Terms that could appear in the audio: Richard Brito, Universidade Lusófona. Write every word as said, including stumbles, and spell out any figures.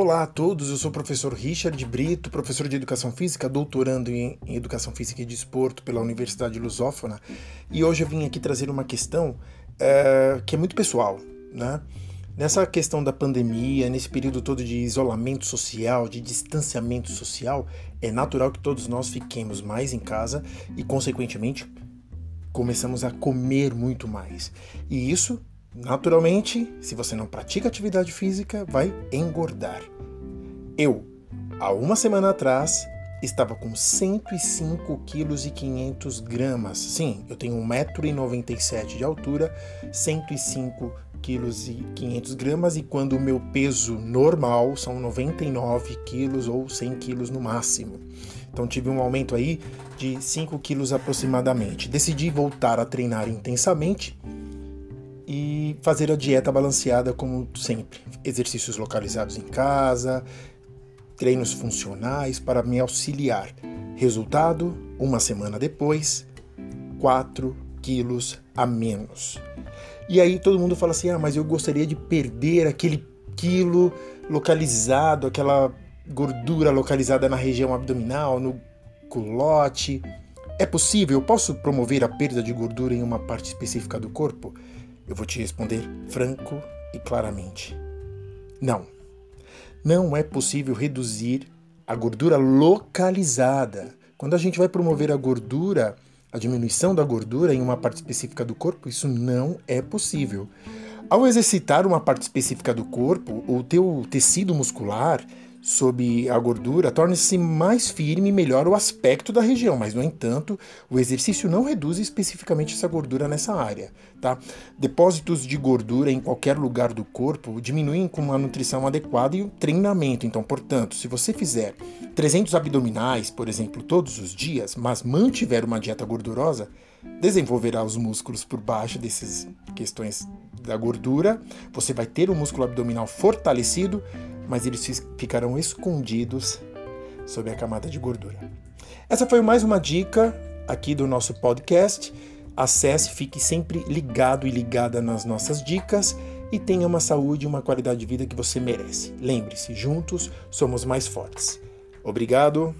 Olá a todos, eu sou o professor Richard Brito, professor de Educação Física, doutorando em Educação Física e Desporto pela Universidade Lusófona, e hoje eu vim aqui trazer uma questão uh, que é muito pessoal, né? Nessa questão da pandemia, nesse período todo de isolamento social, de distanciamento social, é natural que todos nós fiquemos mais em casa e, consequentemente, começamos a comer muito mais. E isso, naturalmente, se você não pratica atividade física, vai engordar. Eu, há uma semana atrás, estava com cento e cinco quilos e quinhentos gramas. Sim, eu tenho um metro e noventa e sete de altura, cento e cinco quilos e quinhentos gramas, e quando o meu peso normal são noventa e nove quilos ou cem quilos no máximo. Então tive um aumento aí de cinco quilos aproximadamente. Decidi voltar a treinar intensamente e fazer a dieta balanceada como sempre. Exercícios localizados em casa, treinos funcionais para me auxiliar. Resultado, uma semana depois, quatro quilos a menos. E aí todo mundo fala assim, ah, mas eu gostaria de perder aquele quilo localizado, aquela gordura localizada na região abdominal, no culote. É possível? Eu posso promover a perda de gordura em uma parte específica do corpo? Eu vou te responder franco e claramente. Não. Não é possível reduzir a gordura localizada. Quando a gente vai promover a gordura... A diminuição da gordura em uma parte específica do corpo, isso não é possível. Ao exercitar uma parte específica do corpo, o teu tecido muscular sob a gordura torna-se mais firme e melhora o aspecto da região, mas, no entanto, o exercício não reduz especificamente essa gordura nessa área, tá? Depósitos de gordura em qualquer lugar do corpo diminuem com uma nutrição adequada e o treinamento. Então, portanto, se você fizer trezentos abdominais, por exemplo, todos os dias, mas mantiver uma dieta gordurosa, desenvolverá os músculos por baixo dessas questões da gordura, você vai ter o músculo abdominal fortalecido, mas eles ficarão escondidos sob a camada de gordura. Essa foi mais uma dica aqui do nosso podcast. Acesse, fique sempre ligado e ligada nas nossas dicas e tenha uma saúde e uma qualidade de vida que você merece. Lembre-se, juntos somos mais fortes. Obrigado.